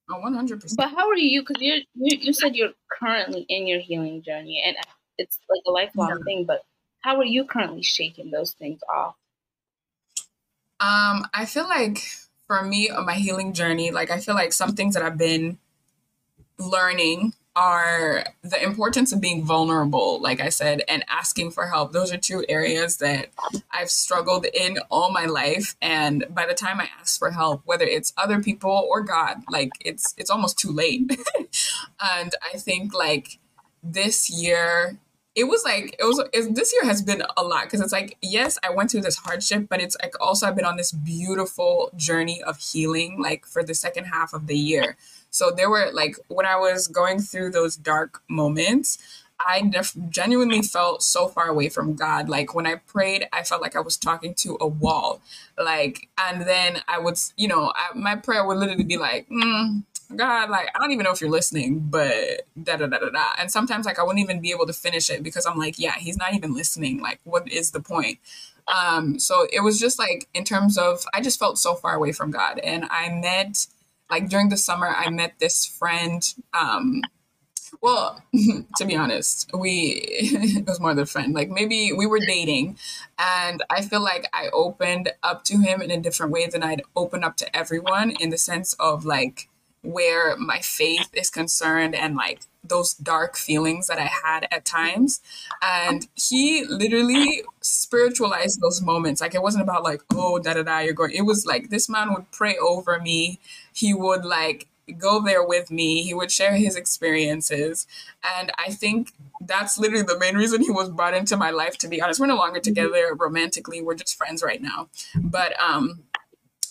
Oh, one hundred percent. But how are you? Because you you said you're currently in your healing journey, and it's like a lifelong yeah. thing, but how are you currently shaking those things off? Um, I feel like for me, on my healing journey, like, I feel like some things that I've been learning are the importance of being vulnerable, like I said, and asking for help. Those are two areas that I've struggled in all my life. And by the time I ask for help, whether it's other people or God, like, it's it's almost too late. And I think, like, this year it was like, it was, it, this year has been a lot, because it's like, yes, I went through this hardship, but it's like also I've been on this beautiful journey of healing, like for the second half of the year. So there were like, when I was going through those dark moments, I def- genuinely felt so far away from God. Like when I prayed, I felt like I was talking to a wall. Like, and then I would, you know, I, my prayer would literally be like, mm, God, like, I don't even know if you're listening, but da da da da da. And sometimes like I wouldn't even be able to finish it because I'm like, yeah, he's not even listening. Like, what is the point? Um, so it was just like, in terms of, I just felt so far away from God. And I met, like during the summer, I met this friend, um, Well, to be honest, we, it was more than a friend. Like maybe we were dating, and I feel like I opened up to him in a different way than I'd open up to everyone, in the sense of like where my faith is concerned and like those dark feelings that I had at times. And he literally spiritualized those moments. Like it wasn't about like, oh, da da da, you're going. It was like this man would pray over me. He would like go there with me. He would share his experiences. And I think that's literally the main reason he was brought into my life, to be honest. We're no longer together romantically. We're just friends right now. But um,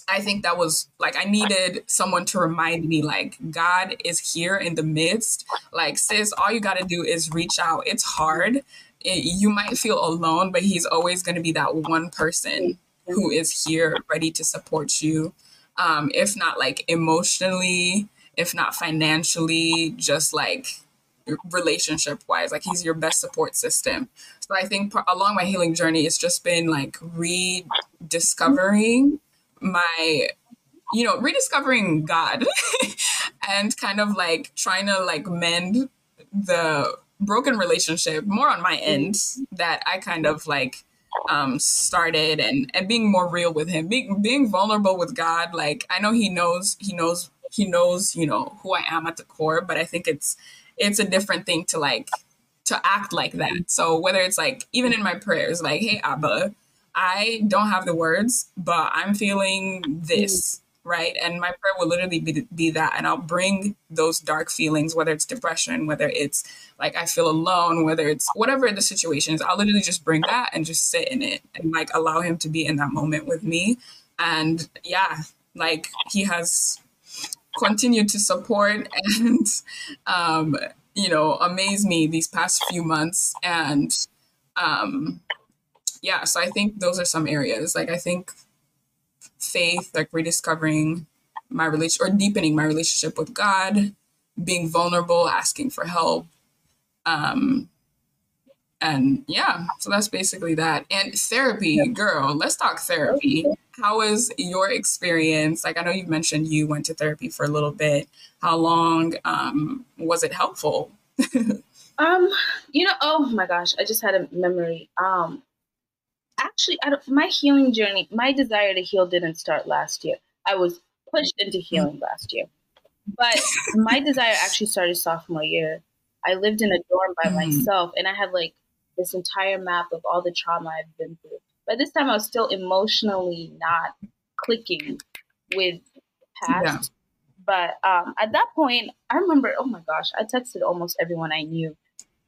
I think that was like, I needed someone to remind me, like, God is here in the midst. Like, sis, all you got to do is reach out. It's hard. It, you might feel alone, but he's always going to be that one person who is here ready to support you. Um, if not like emotionally, if not financially, just like relationship wise, like he's your best support system. So I think p- along my healing journey, it's just been like rediscovering my, you know, rediscovering God and kind of like trying to like mend the broken relationship more on my end that I kind of like um started, and and being more real with him, being being vulnerable with God. Like I know he knows he knows he knows you know who I am at the core, but I think it's it's a different thing to like to act like that. So whether it's like even in my prayers, like, hey Abba, I don't have the words, but I'm feeling this, right? And my prayer will literally be, be that, and I'll bring those dark feelings, whether it's depression, whether it's like I feel alone, whether it's whatever the situation is, I'll literally just bring that and just sit in it and like allow him to be in that moment with me. And yeah, like he has continued to support and um you know amaze me these past few months. And um yeah, so I think those are some areas. Like I think faith, like rediscovering my relation or deepening my relationship with God, being vulnerable, asking for help. Um, and yeah, so that's basically that. And therapy, girl, let's talk therapy. How was your experience? Like, I know you've mentioned you went to therapy for a little bit. How long, um, was it helpful? um, you know, oh my gosh, I just had a memory. Um, Actually, I don't, my healing journey, my desire to heal didn't start last year. I was pushed into healing last year. But my desire actually started sophomore year. I lived in a dorm by myself, and I had like this entire map of all the trauma I've been through. By this time, I was still emotionally not clicking with the past. Yeah. But um, at that point, I remember, oh my gosh, I texted almost everyone I knew.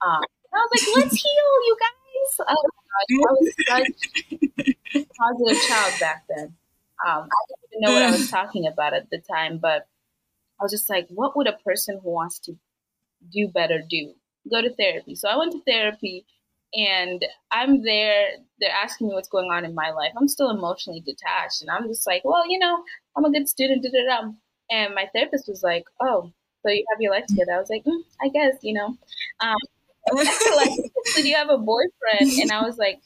Um, and I was like, let's heal, you guys. I was such a positive child back then. Um, I didn't even know what I was talking about at the time, but I was just like, what would a person who wants to do better do? Go to therapy. So I went to therapy, and I'm there. They're asking me what's going on in my life. I'm still emotionally detached, and I'm just like, well, you know, I'm a good student. Da-da-da. And my therapist was like, oh, so you have your life together. I was like, mm, I guess, you know. Um, like, so do you have a boyfriend? And I was like,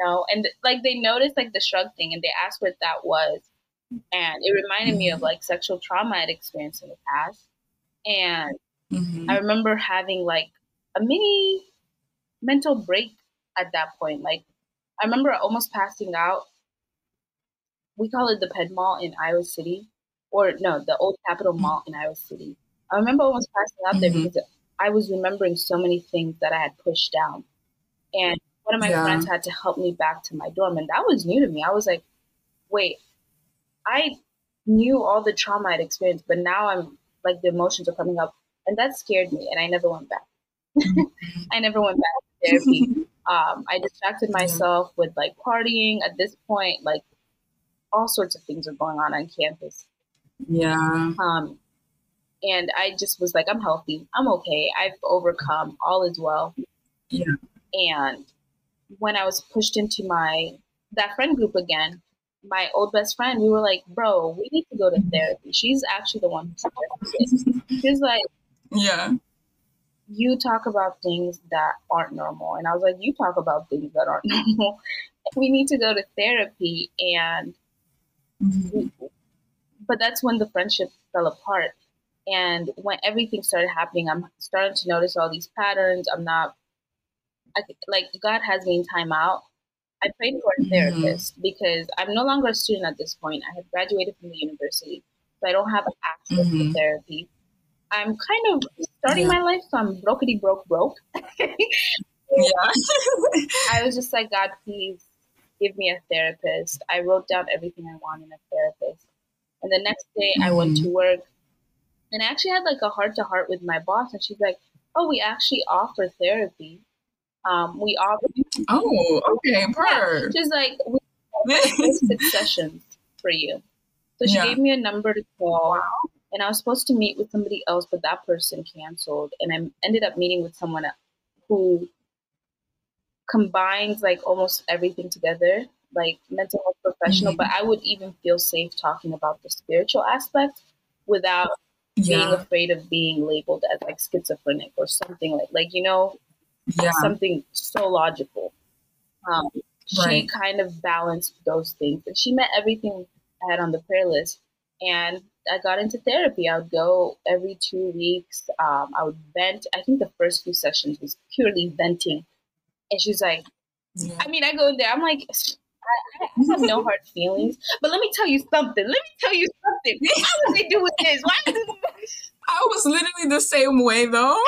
no. And like they noticed like the shrug thing, and they asked what that was, and it reminded me of like sexual trauma I'd experienced in the past. And mm-hmm. I remember having like a mini mental break at that point. Like I remember almost passing out. We call it the Ped Mall in Iowa City, or no, the Old Capitol Mall in Iowa City. I remember almost passing out there mm-hmm. because I was remembering so many things that I had pushed down. And one of my yeah. friends had to help me back to my dorm. And that was new to me. I was like, wait, I knew all the trauma I'd experienced, but now I'm like the emotions are coming up. And that scared me, and I never went back. I never went back to therapy. Um, I distracted myself with like partying. At this point, like all sorts of things were going on on campus. Yeah. Um, and I just was like, I'm healthy. I'm okay. I've overcome. All is well. Yeah. And when I was pushed into my, that friend group again, my old best friend, we were like, bro, we need to go to therapy. She's actually the one who suggested it. She was like, yeah, you talk about things that aren't normal. And I was like, you talk about things that aren't normal. We need to go to therapy. And, mm-hmm. we, but that's when the friendship fell apart. And when everything started happening, I'm starting to notice all these patterns. I'm not, I, like, God has me in time out. I prayed for a therapist mm-hmm. because I'm no longer a student at this point. I have graduated from the university, so I don't have access mm-hmm. to therapy. I'm kind of starting yeah. my life, so I'm brokety broke broke. yeah. I was just like, God, please give me a therapist. I wrote down everything I want in a therapist. And the next day mm-hmm. I went to work, and I actually had like a heart to heart with my boss, and she's like, oh, we actually offer therapy. Um, we all. Oh, okay. Yeah, she's like, we have six sessions for you. So she yeah. gave me a number to call, and I was supposed to meet with somebody else, but that person canceled, and I ended up meeting with someone who combines like almost everything together, like mental health professional. Mm-hmm. But I would even feel safe talking about the spiritual aspect without yeah. being afraid of being labeled as like schizophrenic or something like like you know. Yeah. Something so logical. Um, right. She kind of balanced those things, and she met everything I had on the prayer list. And I got into therapy. I would go every two weeks. Um, I would vent. I think the first few sessions was purely venting. And she's like, yeah. I mean, I go in there. I'm like, I, I have no hard feelings, but let me tell you something. Let me tell you something. Why would they do with this? Why would they do this? I was literally the same way, though.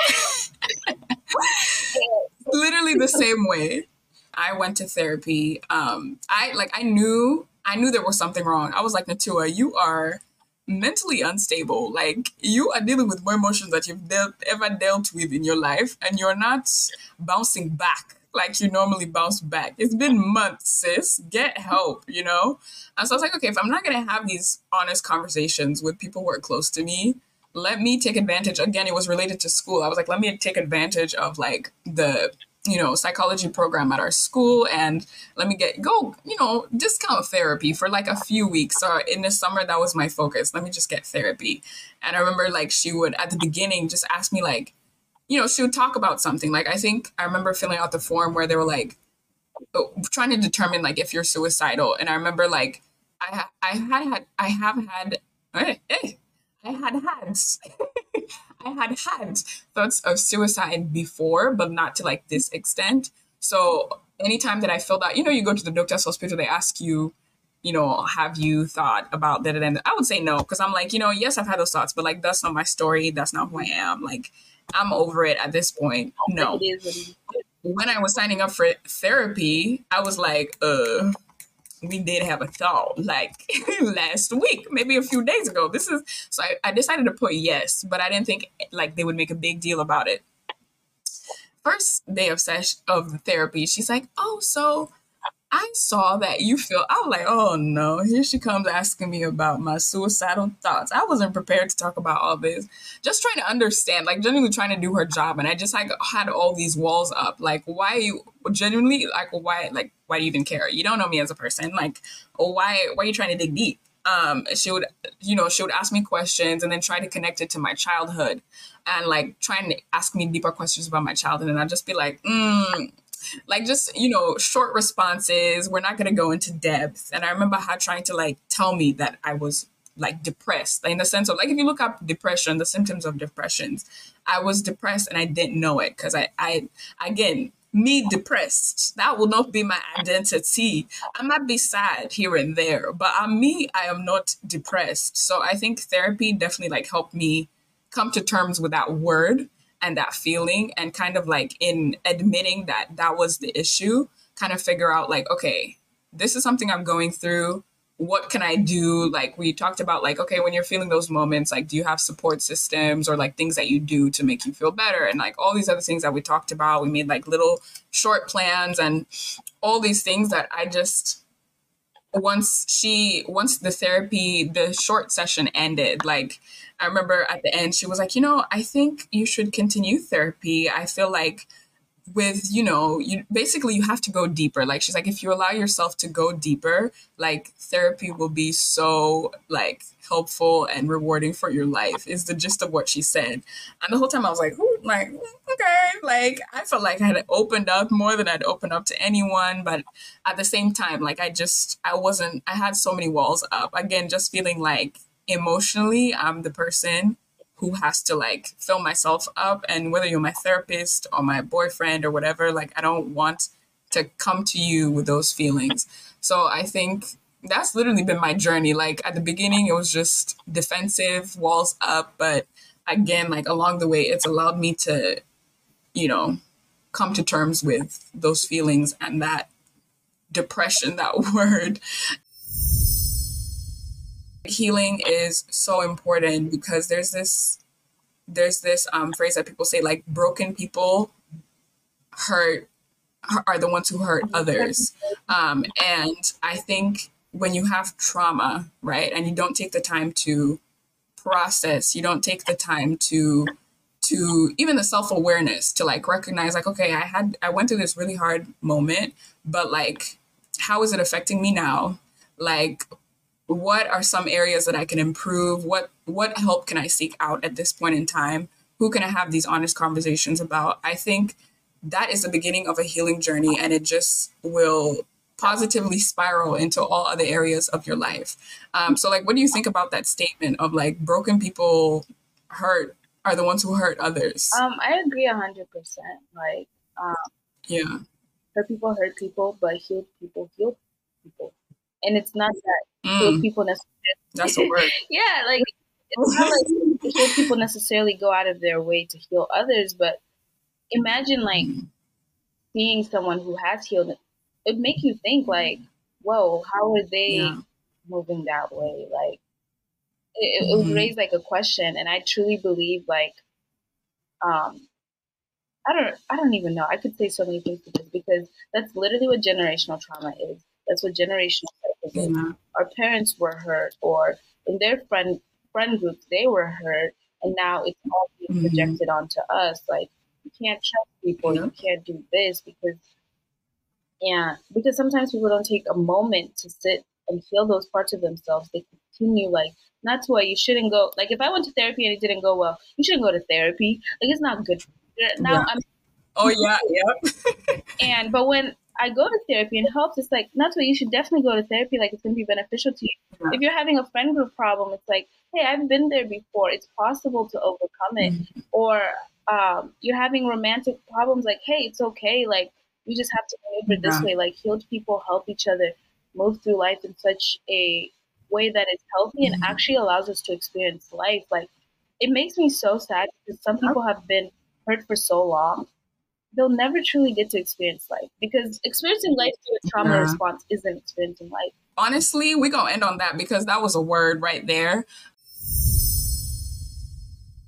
Literally the same way. I went to therapy. Um, I like I knew I knew there was something wrong. I was like, Natua, you are mentally unstable. Like, you are dealing with more emotions that you've dealt, ever dealt with in your life, and you're not bouncing back like you normally bounce back. It's been months, sis. Get help, you know? And so I was like, okay, if I'm not going to have these honest conversations with people who are close to me, let me take advantage. Again, it was related to school. I was like, let me take advantage of like the, you know, psychology program at our school, and let me get go, you know, discount therapy for like a few weeks. Or in the summer, that was my focus. Let me just get therapy. And I remember like she would at the beginning just ask me like, you know, she would talk about something. Like, I think I remember filling out the form where they were like trying to determine like if you're suicidal. And I remember like I ha- I had had I have had. Hey, hey. I had had, I had had thoughts of suicide before, but not to like this extent. So anytime that I filled out, you know, you go to the doctor's hospital, they ask you, you know, have you thought about that? And I would say no, because I'm like, you know, yes, I've had those thoughts, but like, that's not my story. That's not who I am. Like, I'm over it at this point. No. When I was signing up for therapy, I was like, uh. we did have a thought like last week, maybe a few days ago. This is, so I, I decided to put yes, but I didn't think like they would make a big deal about it. First day of session of the therapy, she's like, oh, so I saw that you feel, I was like, oh no, here she comes asking me about my suicidal thoughts. I wasn't prepared to talk about all this. Just trying to understand, like genuinely trying to do her job. And I just like had all these walls up. Like, why are you genuinely, like, why, like, why do you even care? You don't know me as a person. Like, oh, why, why are you trying to dig deep? Um, she would, you know, she would ask me questions and then try to connect it to my childhood and like trying to ask me deeper questions about my childhood. And I'd just be like, mm, like just, you know, short responses. We're not going to go into depth. And I remember her trying to like tell me that I was like depressed, like, in the sense of like, if you look up depression, the symptoms of depressions, I was depressed and I didn't know it. Cause I, I, again, me depressed, that will not be my identity. I might be sad here and there, but I'm me, I am not depressed. So I think therapy definitely like helped me come to terms with that word and that feeling, and kind of like in admitting that that was the issue, kind of figure out like, okay, this is something I'm going through. what can I do? Like we talked about, like, okay, when you're feeling those moments, like, do you have support systems or like things that you do to make you feel better? And like all these other things that we talked about, we made like little short plans and all these things that I just, once she, once the therapy, the short session ended, like, I remember at the end, she was like, you know, I think you should continue therapy. I feel like with, you know, you basically you have to go deeper. Like, she's like, if you allow yourself to go deeper, like therapy will be so like helpful and rewarding for your life, is the gist of what she said. And the whole time I was like, ooh, like, okay, like I felt like I had opened up more than I'd opened up to anyone. But at the same time, like I just, I wasn't, I had so many walls up. Again, just feeling like emotionally, I'm the person who has to like fill myself up. And whether you're my therapist or my boyfriend or whatever, like I don't want to come to you with those feelings. So I think that's literally been my journey. Like at the beginning, it was just defensive, walls up. But again, like along the way, it's allowed me to, you know, come to terms with those feelings and that depression, that word. Healing is so important because there's this there's this um, phrase that people say, like, broken people hurt are the ones who hurt others. Um, and I think when you have trauma, right, and you don't take the time to process, you don't take the time to to even the self-awareness to like recognize, like, okay, I had I went through this really hard moment, but like, how is it affecting me now? Like, what are some areas that I can improve? What what help can I seek out at this point in time? Who can I have these honest conversations about? I think that is the beginning of a healing journey, and it just will positively spiral into all other areas of your life. Um, so like, what do you think about that statement of like, broken people hurt are the ones who hurt others? Um, I agree a hundred percent. Like, um, yeah, hurt people hurt people, but healed people heal people. And it's not that healed mm. people necessarily. That's a word. Yeah, like it's not like healed people necessarily go out of their way to heal others, but imagine like mm. seeing someone who has healed. It would make you think like, "Whoa, how are they yeah. moving that way?" Like it, mm-hmm. it would raise like a question. And I truly believe like, um, I don't, I don't even know. I could say so many things to this because that's literally what generational trauma is. That's what generational is. Mm-hmm. Our parents were hurt, or in their friend friend groups, they were hurt, and now it's all being projected mm-hmm. onto us. Like, you can't trust people, mm-hmm. you can't do this because, yeah, because sometimes people don't take a moment to sit and heal those parts of themselves. They continue like, Natua, you shouldn't go. Like, if I went to therapy and it didn't go well, you shouldn't go to therapy. Like, it's not good. Now yeah. I'm. Oh yeah, yeah. and but when. I go to therapy and it helps. It's like, that's why you should definitely go to therapy. Like, it's going to be beneficial to you. Yeah. If you're having a friend group problem, it's like, hey, I've been there before. It's possible to overcome it. Mm-hmm. Or um, you're having romantic problems. Like, hey, it's okay. Like, you just have to maneuver yeah. this way. Like, healed people help each other move through life in such a way that is healthy mm-hmm. and actually allows us to experience life. Like, it makes me so sad because some people have been hurt for so long. They'll never truly get to experience life because experiencing life through a trauma yeah. response isn't experiencing life. Honestly, we're going to end on that because that was a word right there.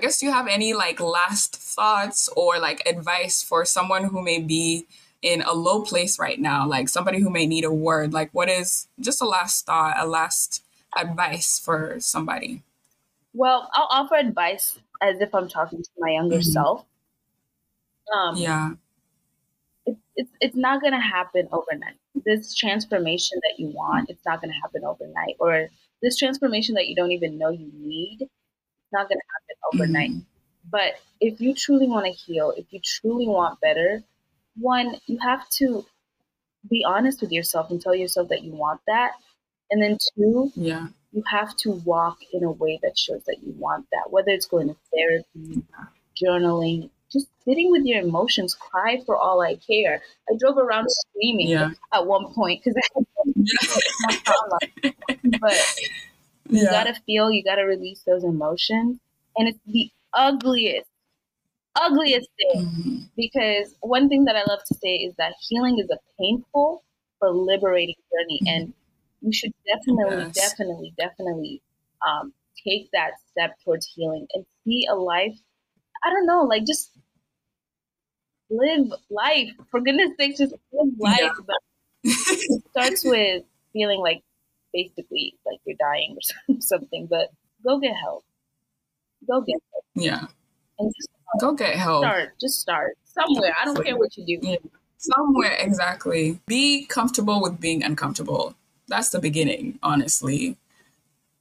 I guess, do you have any like last thoughts or like advice for someone who may be in a low place right now? Like somebody who may need a word, like what is just a last thought, a last advice for somebody? Well, I'll offer advice as if I'm talking to my younger mm-hmm. self. Um, yeah, it's it, it's not gonna happen overnight. This transformation that you want, it's not gonna happen overnight. Or this transformation that you don't even know you need, it's not gonna happen overnight. Mm-hmm. But if you truly want to heal, if you truly want better, one, you have to be honest with yourself and tell yourself that you want that. And then two, yeah, you have to walk in a way that shows that you want that. Whether it's going to therapy, journaling. Just sitting with your emotions, cry for all I care. I drove around screaming yeah. at one point because I had no problem. But yeah. you gotta feel, you gotta release those emotions. And it's the ugliest, ugliest thing. Mm-hmm. Because one thing that I love to say is that healing is a painful but liberating journey. Mm-hmm. And you should definitely, yes. definitely, definitely um, take that step towards healing and see a life. I don't know, like just live life. For goodness sakes, just live life. Yeah. But it starts with feeling like basically like you're dying or something, but go get help. Go get help. Yeah. And just go get help. Start. Just start somewhere. I don't care what you do. Yeah. Somewhere, exactly. Be comfortable with being uncomfortable. That's the beginning, honestly.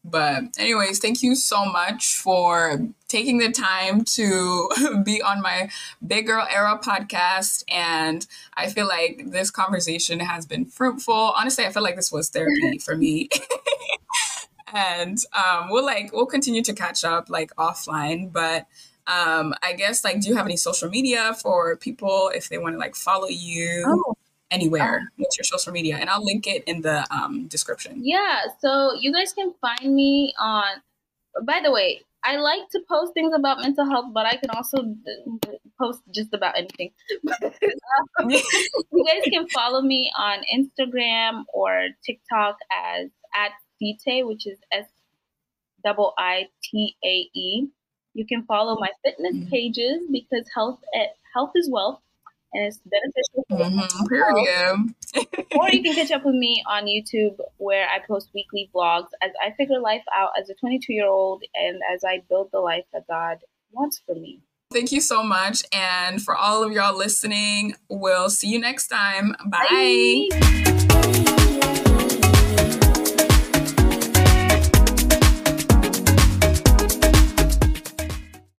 But anyways, thank you so much for taking the time to be on my Big Girl Era podcast. And I feel like this conversation has been fruitful. Honestly, I feel like this was therapy for me. And um, we'll like, we'll continue to catch up like offline, but um, I guess like, do you have any social media for people if they want to like follow you? Oh. Anywhere, what's your social media? And I'll link it in the um, description. Yeah, so you guys can find me on, by the way, I like to post things about mental health, but I can also d- post just about anything. um, you guys can follow me on Instagram or TikTok as at Siitae, which is S I I T A E. You can follow my fitness mm-hmm. pages because health at, health is wealth. And it's beneficial. Mm-hmm. Period. Or you can catch up with me on YouTube where I post weekly vlogs as I figure life out as a twenty-two year old and as I build the life that God wants for me. Thank you so much. And for all of y'all listening, we'll see you next time. Bye. Bye.